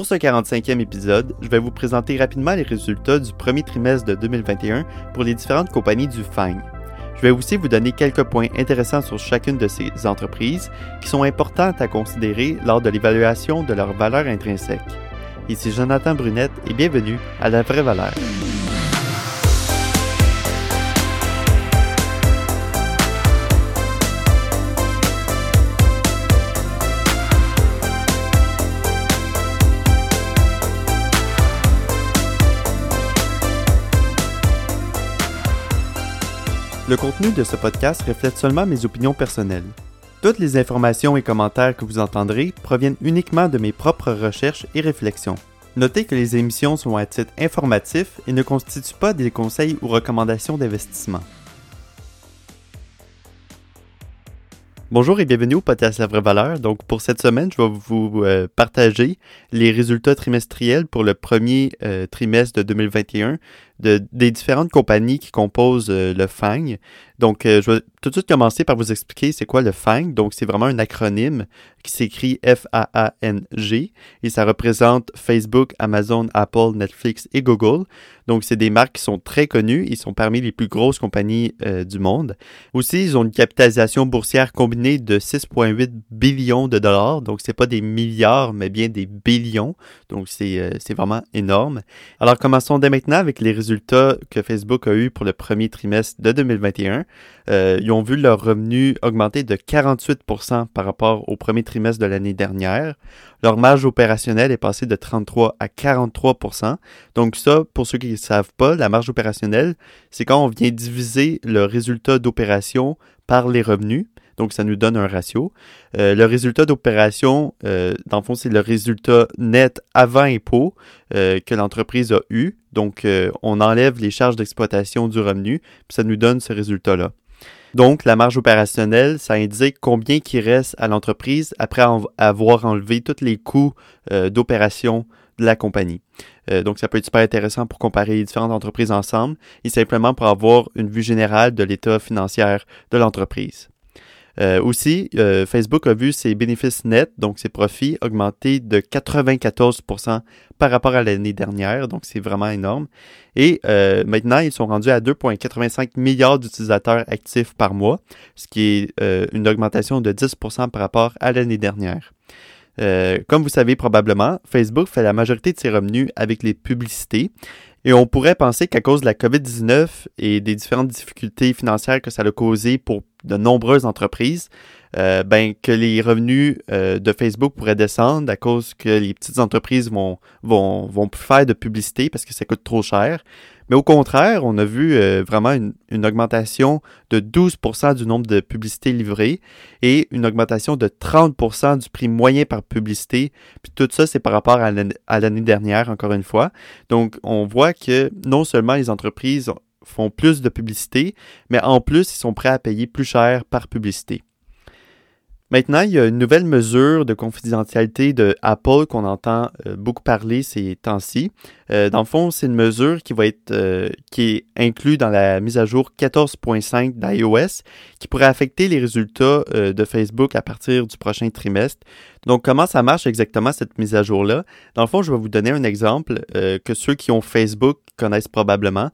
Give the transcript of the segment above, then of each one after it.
Pour ce 45e épisode, je vais vous présenter rapidement les résultats du premier trimestre de 2021 pour les différentes compagnies du FAANG. Je vais aussi vous donner quelques points intéressants sur chacune de ces entreprises qui sont importantes à considérer lors de l'évaluation de leur valeur intrinsèque. Ici Jonathan Brunet et bienvenue à La Vraie Valeur. Le contenu de ce podcast reflète seulement mes opinions personnelles. Toutes les informations et commentaires que vous entendrez proviennent uniquement de mes propres recherches et réflexions. Notez que les émissions sont à titre informatif et ne constituent pas des conseils ou recommandations d'investissement. Bonjour et bienvenue au podcast La Vraie Valeur. Donc pour cette semaine, je vais vous partager les résultats trimestriels pour le premier trimestre de 2021 des différentes compagnies qui composent le FAANG. Donc je vais tout de suite commencer par vous expliquer c'est quoi le FAANG. Donc c'est vraiment un acronyme qui s'écrit F-A-A-N-G et ça représente Facebook, Amazon, Apple, Netflix et Google. Donc c'est des marques qui sont très connues. Ils sont parmi les plus grosses compagnies du monde. Aussi, ils ont une capitalisation boursière combinée de 6,8 billions de dollars. Donc, ce n'est pas des milliards, mais bien des billions. Donc, c'est vraiment énorme. Alors, commençons dès maintenant avec les résultats que Facebook a eu pour le premier trimestre de 2021. Ils ont vu leurs revenus augmenter de 48% par rapport au premier trimestre de l'année dernière. Leur marge opérationnelle est passée de 33 à 43%. Donc ça, pour ceux qui ne savent pas, la marge opérationnelle, c'est quand on vient diviser le résultat d'opération par les revenus. Donc, ça nous donne un ratio. Le résultat d'opération, dans le fond, c'est le résultat net avant impôt que l'entreprise a eu. Donc, on enlève les charges d'exploitation du revenu, puis ça nous donne ce résultat-là. Donc, la marge opérationnelle, ça indique combien il reste à l'entreprise après avoir enlevé tous les coûts d'opération de la compagnie. Donc, ça peut être super intéressant pour comparer les différentes entreprises ensemble et simplement pour avoir une vue générale de l'état financier de l'entreprise. Aussi, Facebook a vu ses bénéfices nets, donc ses profits, augmenter de 94% par rapport à l'année dernière. Donc, c'est vraiment énorme. Et maintenant, ils sont rendus à 2,85 milliards d'utilisateurs actifs par mois, ce qui est une augmentation de 10% par rapport à l'année dernière. Comme vous savez probablement, Facebook fait la majorité de ses revenus avec les publicités. Et on pourrait penser qu'à cause de la COVID-19 et des différentes difficultés financières que ça a causé pour de nombreuses entreprises, que les revenus de Facebook pourraient descendre à cause que les petites entreprises vont plus faire de publicité parce que ça coûte trop cher. Mais au contraire, on a vu vraiment une augmentation de 12% du nombre de publicités livrées et une augmentation de 30% du prix moyen par publicité. Puis tout ça, c'est par rapport à l'année dernière, encore une fois. Donc, on voit que non seulement les entreprises font plus de publicité, mais en plus, ils sont prêts à payer plus cher par publicité. Maintenant, il y a une nouvelle mesure de confidentialité de Apple qu'on entend beaucoup parler ces temps-ci. Dans le fond, c'est une mesure qui est inclue dans la mise à jour 14.5 d'iOS qui pourrait affecter les résultats de Facebook à partir du prochain trimestre. Donc, comment ça marche exactement cette mise à jour-là? Dans le fond, je vais vous donner un exemple que ceux qui ont Facebook connaissent probablement.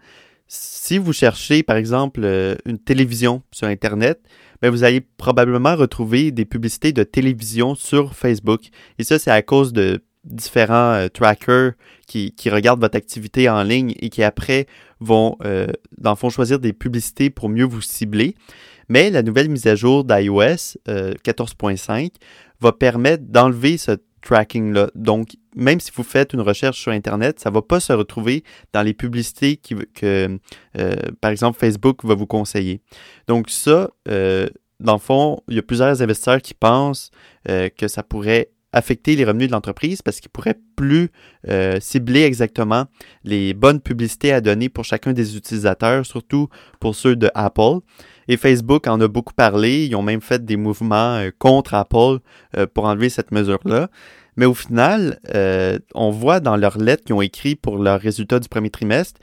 Si vous cherchez, par exemple, une télévision sur Internet, bien, vous allez probablement retrouver des publicités de télévision sur Facebook. Et ça, c'est à cause de différents trackers qui regardent votre activité en ligne et qui, après, vont, dans le fond, choisir des publicités pour mieux vous cibler. Mais la nouvelle mise à jour d'iOS 14.5 va permettre d'enlever ce tracking-là. Donc, même si vous faites une recherche sur Internet, ça ne va pas se retrouver dans les publicités que par exemple, Facebook va vous conseiller. Donc ça, dans le fond, il y a plusieurs investisseurs qui pensent que ça pourrait affecter les revenus de l'entreprise parce qu'ils ne pourraient plus cibler exactement les bonnes publicités à donner pour chacun des utilisateurs, surtout pour ceux de Apple. Et Facebook en a beaucoup parlé. Ils ont même fait des mouvements contre Apple pour enlever cette mesure-là. Mais au final, on voit dans leur lettre qu'ils ont écrit pour leurs résultats du premier trimestre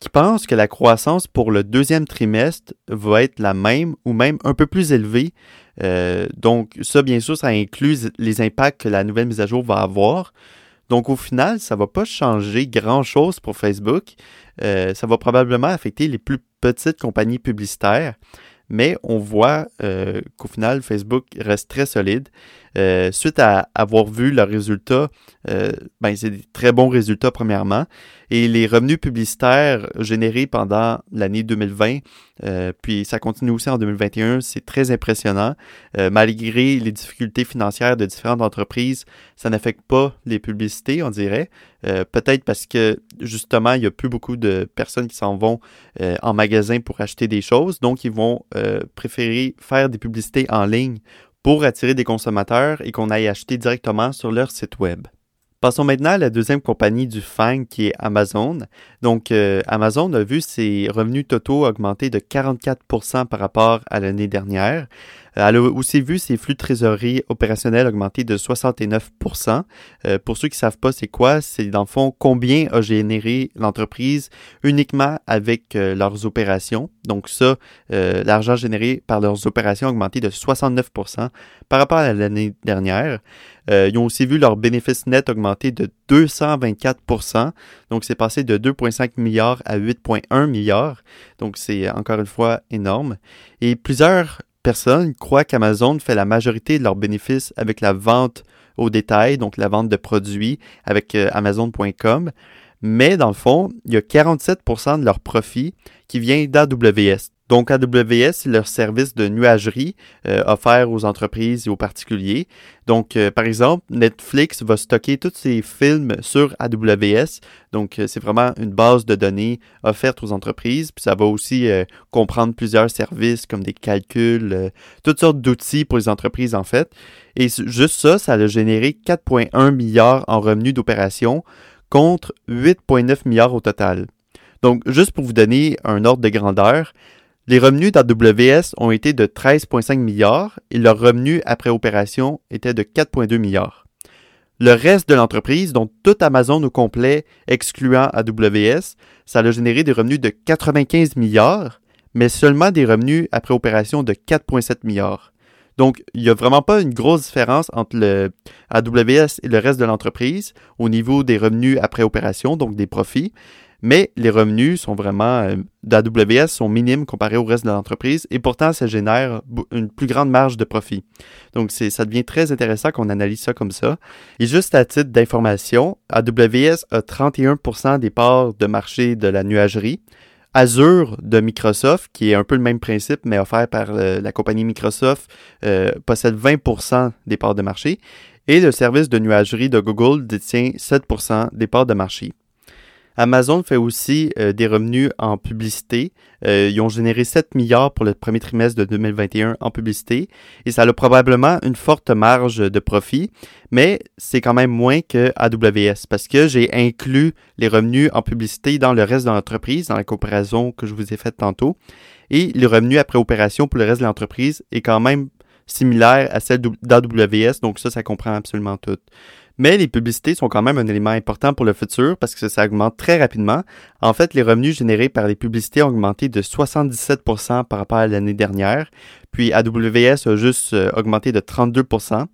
qu'ils pensent que la croissance pour le deuxième trimestre va être la même ou même un peu plus élevée. Donc ça, bien sûr, ça inclut les impacts que la nouvelle mise à jour va avoir. Donc, au final, ça ne va pas changer grand-chose pour Facebook. Ça va probablement affecter les plus petites compagnies publicitaires. Mais on voit qu'au final, Facebook reste très solide. Suite à avoir vu leurs résultats, c'est des très bons résultats premièrement. Et les revenus publicitaires générés pendant l'année 2020, puis ça continue aussi en 2021, c'est très impressionnant. Malgré les difficultés financières de différentes entreprises, ça n'affecte pas les publicités, on dirait. Peut-être parce que, justement, il n'y a plus beaucoup de personnes qui s'en vont en magasin pour acheter des choses. Donc, ils vont préférer faire des publicités en ligne pour attirer des consommateurs et qu'on aille acheter directement sur leur site web. Passons maintenant à la deuxième compagnie du FAANG qui est Amazon. Donc, Amazon a vu ses revenus totaux augmenter de 44% par rapport à l'année dernière. Elle a aussi vu ses flux de trésorerie opérationnels augmenter de 69%. Pour ceux qui ne savent pas c'est quoi, c'est dans le fond combien a généré l'entreprise uniquement avec leurs opérations. Donc ça, l'argent généré par leurs opérations a augmenté de 69% par rapport à l'année dernière. Ils ont aussi vu leurs bénéfices nets augmenter de 224%. Donc, c'est passé de 2,5 milliards à 8,1 milliards. Donc, c'est encore une fois énorme. Et plusieurs personnes croient qu'Amazon fait la majorité de leurs bénéfices avec la vente au détail, donc la vente de produits avec Amazon.com. Mais dans le fond, il y a 47% de leurs profits qui vient d'AWS. Donc, AWS, c'est leur service de nuagerie offert aux entreprises et aux particuliers. Donc, par exemple, Netflix va stocker tous ses films sur AWS. Donc, c'est vraiment une base de données offerte aux entreprises. Puis, ça va aussi comprendre plusieurs services comme des calculs, toutes sortes d'outils pour les entreprises, en fait. Et juste ça, ça a généré 4,1 milliards en revenus d'opération contre 8,9 milliards au total. Donc, juste pour vous donner un ordre de grandeur, les revenus d'AWS ont été de 13,5 milliards et leurs revenus après opération étaient de 4,2 milliards. Le reste de l'entreprise, donc toute Amazon au complet, excluant AWS, ça a généré des revenus de 95 milliards, mais seulement des revenus après opération de 4,7 milliards. Donc, il n'y a vraiment pas une grosse différence entre le AWS et le reste de l'entreprise au niveau des revenus après opération, donc des profits. Mais les revenus sont vraiment d'AWS sont minimes comparés au reste de l'entreprise et pourtant, ça génère une plus grande marge de profit. Donc, ça devient très intéressant qu'on analyse ça comme ça. Et juste à titre d'information, AWS a 31% des parts de marché de la nuagerie. Azure de Microsoft, qui est un peu le même principe, mais offert par la compagnie Microsoft, possède 20% des parts de marché. Et le service de nuagerie de Google détient 7% des parts de marché. Amazon fait aussi des revenus en publicité. Ils ont généré 7 milliards pour le premier trimestre de 2021 en publicité et ça a probablement une forte marge de profit, mais c'est quand même moins que AWS parce que j'ai inclus les revenus en publicité dans le reste de l'entreprise, dans la comparaison que je vous ai faite tantôt. Et le revenu après opération pour le reste de l'entreprise est quand même similaire à celle d'AWS, donc ça comprend absolument tout. Mais les publicités sont quand même un élément important pour le futur parce que ça augmente très rapidement. En fait, les revenus générés par les publicités ont augmenté de 77% par rapport à l'année dernière. Puis AWS a juste augmenté de 32%.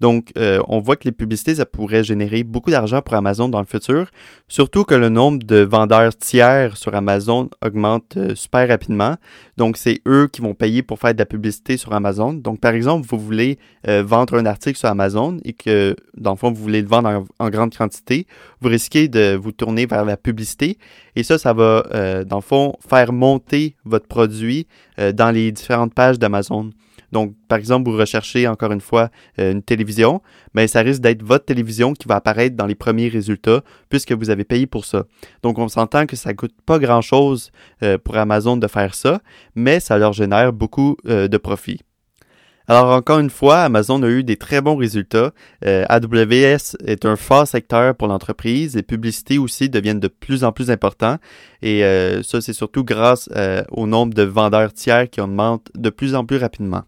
Donc, on voit que les publicités, ça pourrait générer beaucoup d'argent pour Amazon dans le futur. Surtout que le nombre de vendeurs tiers sur Amazon augmente super rapidement. Donc, c'est eux qui vont payer pour faire de la publicité sur Amazon. Donc, par exemple, vous voulez vendre un article sur Amazon et que, dans le fond, vous voulez le vendre en grande quantité, vous risquez de vous tourner vers la publicité et ça va, dans le fond, faire monter votre produit dans les différentes pages d'Amazon. Donc, par exemple, vous recherchez encore une fois une télévision, mais ça risque d'être votre télévision qui va apparaître dans les premiers résultats puisque vous avez payé pour ça. Donc, on s'entend que ça ne coûte pas grand-chose pour Amazon de faire ça, mais ça leur génère beaucoup de profit. Alors, encore une fois, Amazon a eu des très bons résultats. AWS est un fort secteur pour l'entreprise. Les publicités aussi deviennent de plus en plus importantes. Et ça, c'est surtout grâce au nombre de vendeurs tiers qui augmentent de plus en plus rapidement.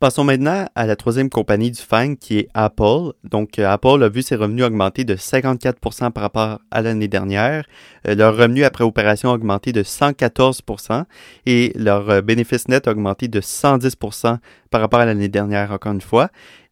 Passons maintenant à la troisième compagnie du FAANG qui est Apple. Donc, Apple a vu ses revenus augmenter de 54% par rapport à l'année dernière. Leur revenu après opération a augmenté de 114% et leur bénéfice net a augmenté de 110% par rapport à l'année dernière, encore une fois.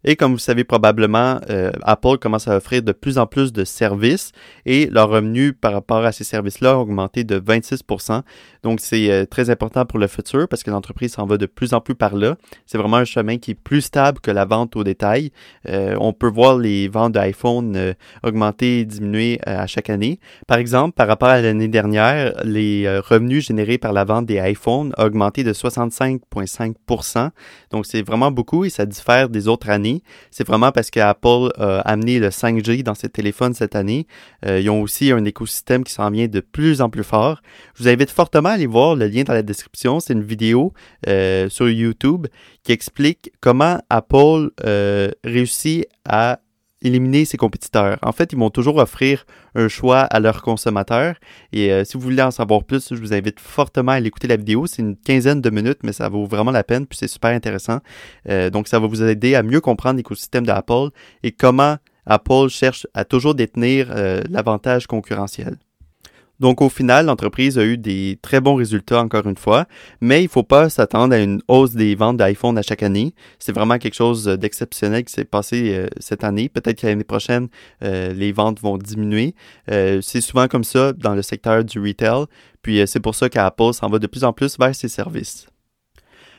Et comme vous savez probablement, Apple commence à offrir de plus en plus de services et leurs revenus par rapport à ces services-là ont augmenté de 26%. Donc, c'est très important pour le futur parce que l'entreprise s'en va de plus en plus par là. C'est vraiment un chemin qui est plus stable que la vente au détail. On peut voir les ventes d'iPhone augmenter et diminuer à chaque année. Par exemple, par rapport à l'année dernière, les revenus générés par la vente des iPhones a augmenté de 65,5%. Donc, c'est vraiment beaucoup et ça diffère des autres années. C'est vraiment parce qu'Apple a amené le 5G dans ses téléphones cette année. Ils ont aussi un écosystème qui s'en vient de plus en plus fort. Je vous invite fortement à aller voir le lien dans la description. C'est une vidéo sur YouTube qui explique comment Apple réussit à éliminer ses compétiteurs. En fait, ils vont toujours offrir un choix à leurs consommateurs. Et si vous voulez en savoir plus, je vous invite fortement à aller écouter la vidéo. C'est une 15aine de minutes, mais ça vaut vraiment la peine, puis c'est super intéressant. Donc, ça va vous aider à mieux comprendre l'écosystème d'Apple et comment Apple cherche à toujours détenir l'avantage concurrentiel. Donc, au final, l'entreprise a eu des très bons résultats, encore une fois, mais il ne faut pas s'attendre à une hausse des ventes d'iPhone à chaque année. C'est vraiment quelque chose d'exceptionnel qui s'est passé cette année. Peut-être qu'à l'année prochaine, les ventes vont diminuer. C'est souvent comme ça dans le secteur du retail, puis c'est pour ça qu'Apple s'en va de plus en plus vers ses services.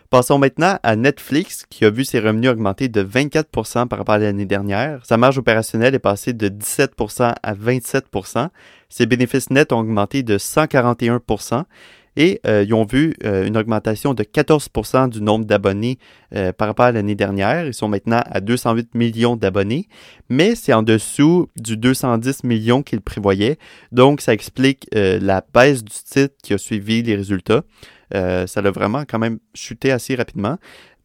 Passons maintenant à Netflix, qui a vu ses revenus augmenter de 24% par rapport à l'année dernière. Sa marge opérationnelle est passée de 17% à 27%. Ses bénéfices nets ont augmenté de 141%. Et ils ont vu une augmentation de 14% du nombre d'abonnés par rapport à l'année dernière. Ils sont maintenant à 208 millions d'abonnés, mais c'est en dessous du 210 millions qu'ils prévoyaient. Donc, ça explique la baisse du titre qui a suivi les résultats. Ça l'a vraiment quand même chuté assez rapidement.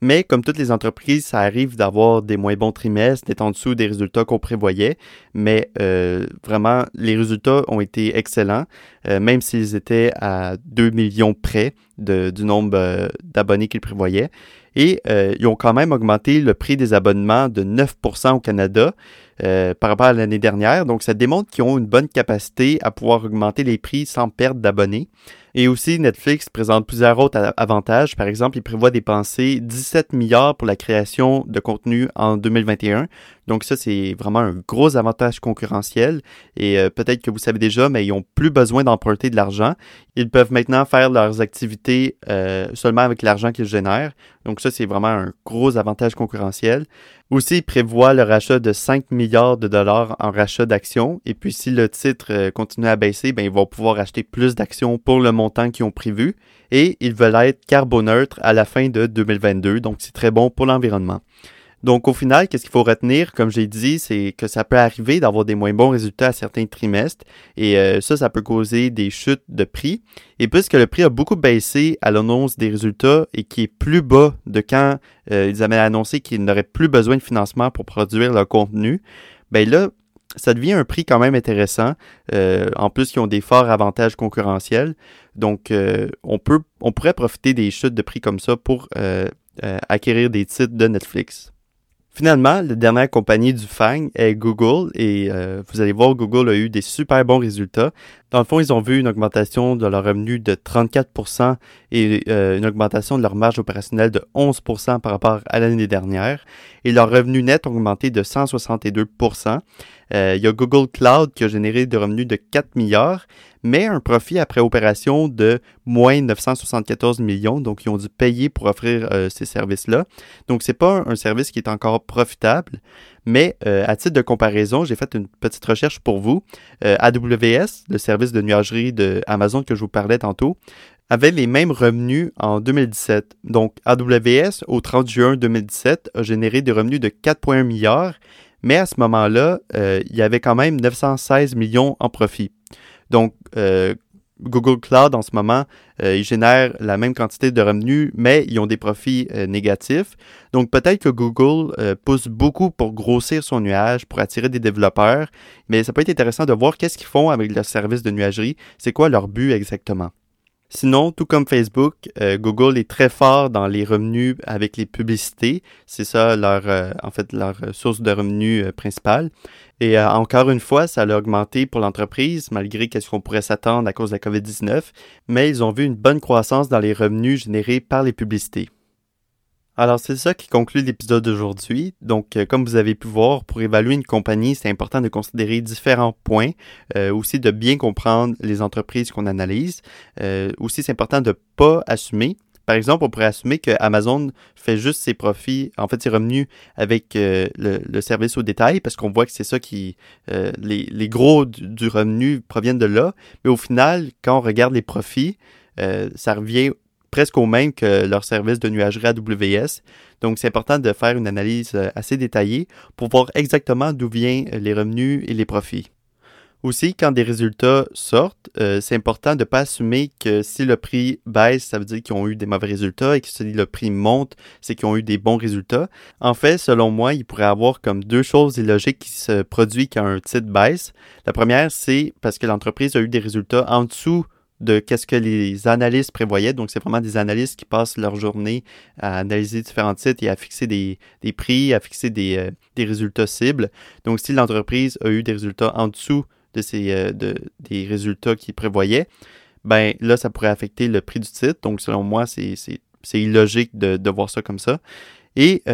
Mais comme toutes les entreprises, ça arrive d'avoir des moins bons trimestres, d'être en dessous des résultats qu'on prévoyait. Mais vraiment, les résultats ont été excellents, même s'ils étaient à 2 millions près du nombre d'abonnés qu'ils prévoyaient. Et ils ont quand même augmenté le prix des abonnements de 9% au Canada par rapport à l'année dernière. Donc, ça démontre qu'ils ont une bonne capacité à pouvoir augmenter les prix sans perdre d'abonnés. Et aussi, Netflix présente plusieurs autres avantages. Par exemple, il prévoit dépenser 17 milliards pour la création de contenu en 2021. Donc ça, c'est vraiment un gros avantage concurrentiel. Et peut-être que vous savez déjà, mais ils n'ont plus besoin d'emprunter de l'argent. Ils peuvent maintenant faire leurs activités seulement avec l'argent qu'ils génèrent. Donc ça, c'est vraiment un gros avantage concurrentiel. Aussi, ils prévoient le rachat de 5 milliards de dollars en rachat d'actions. Et puis, si le titre continue à baisser, bien, ils vont pouvoir acheter plus d'actions pour le montant qu'ils ont prévu. Et ils veulent être carboneutres à la fin de 2022. Donc, c'est très bon pour l'environnement. Donc, au final, qu'est-ce qu'il faut retenir? Comme j'ai dit, c'est que ça peut arriver d'avoir des moins bons résultats à certains trimestres et ça peut causer des chutes de prix. Et puisque le prix a beaucoup baissé à l'annonce des résultats et qui est plus bas de quand ils avaient annoncé qu'ils n'auraient plus besoin de financement pour produire leur contenu, bien là, ça devient un prix quand même intéressant. En plus, ils ont des forts avantages concurrentiels. Donc, on pourrait profiter des chutes de prix comme ça pour acquérir des titres de Netflix. Finalement, la dernière compagnie du FAANG est Google et vous allez voir, Google a eu des super bons résultats. Dans le fond, ils ont vu une augmentation de leurs revenus de 34% et une augmentation de leur marge opérationnelle de 11% par rapport à l'année dernière. Et leurs revenus nets ont augmenté de 162%. Il y a Google Cloud qui a généré des revenus de 4 milliards, mais un profit après opération de moins 974 millions. Donc, ils ont dû payer pour offrir ces services-là. Donc, c'est pas un service qui est encore profitable, mais à titre de comparaison, j'ai fait une petite recherche pour vous. AWS, le service de nuagerie de Amazon que je vous parlais tantôt, avait les mêmes revenus en 2017. Donc, AWS, au 30 juin 2017, a généré des revenus de 4,1 milliards, mais à ce moment-là, il y avait quand même 916 millions en profit. Donc, Google Cloud, en ce moment, ils génèrent la même quantité de revenus, mais ils ont des profits négatifs. Donc, peut-être que Google pousse beaucoup pour grossir son nuage, pour attirer des développeurs, mais ça peut être intéressant de voir qu'est-ce qu'ils font avec leur service de nuagerie. C'est quoi leur but exactement? Sinon, tout comme Facebook, Google est très fort dans les revenus avec les publicités. C'est ça leur source de revenus principale. Et encore une fois, ça a augmenté pour l'entreprise, malgré ce qu'on pourrait s'attendre à cause de la COVID-19. Mais ils ont vu une bonne croissance dans les revenus générés par les publicités. Alors, c'est ça qui conclut l'épisode d'aujourd'hui. Donc, comme vous avez pu voir, pour évaluer une compagnie, c'est important de considérer différents points, aussi de bien comprendre les entreprises qu'on analyse. Aussi, c'est important de ne pas assumer. Par exemple, on pourrait assumer que Amazon fait juste ses profits, en fait ses revenus avec le service au détail, parce qu'on voit que c'est ça qui, les gros du revenu proviennent de là. Mais au final, quand on regarde les profits, ça revient presque au même que leur service de nuagerie AWS. Donc, c'est important de faire une analyse assez détaillée pour voir exactement d'où viennent les revenus et les profits. Aussi, quand des résultats sortent, c'est important de ne pas assumer que si le prix baisse, ça veut dire qu'ils ont eu des mauvais résultats et que si le prix monte, c'est qu'ils ont eu des bons résultats. En fait, selon moi, il pourrait y avoir comme deux choses illogiques qui se produisent quand un titre baisse. La première, c'est parce que l'entreprise a eu des résultats en dessous de qu'est-ce que les analystes prévoyaient. Donc, c'est vraiment des analystes qui passent leur journée à analyser différents titres et à fixer des prix, à fixer des résultats cibles. Donc, si l'entreprise a eu des résultats en dessous des résultats qu'ils prévoyaient, ben là, ça pourrait affecter le prix du titre. Donc, selon moi, c'est illogique de voir ça comme ça. Et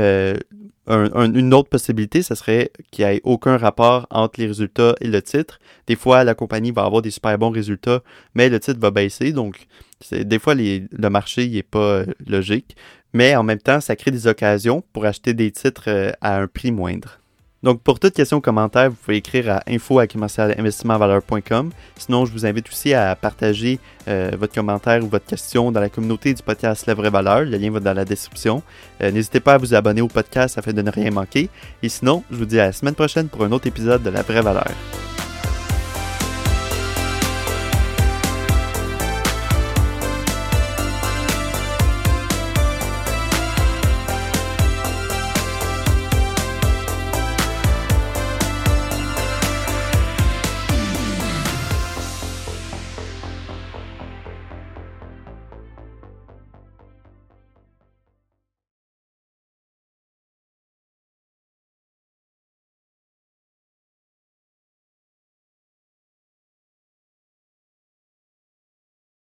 une autre possibilité, ce serait qu'il n'y ait aucun rapport entre les résultats et le titre. Des fois, la compagnie va avoir des super bons résultats, mais le titre va baisser. Donc, des fois, le marché n'est pas logique. Mais en même temps, ça crée des occasions pour acheter des titres à un prix moindre. Donc, pour toute question ou commentaire, vous pouvez écrire à info@investissementvaleur.com. Sinon, je vous invite aussi à partager votre commentaire ou votre question dans la communauté du podcast La Vraie Valeur. Le lien va dans la description. N'hésitez pas à vous abonner au podcast afin de ne rien manquer. Et sinon, je vous dis à la semaine prochaine pour un autre épisode de La Vraie Valeur.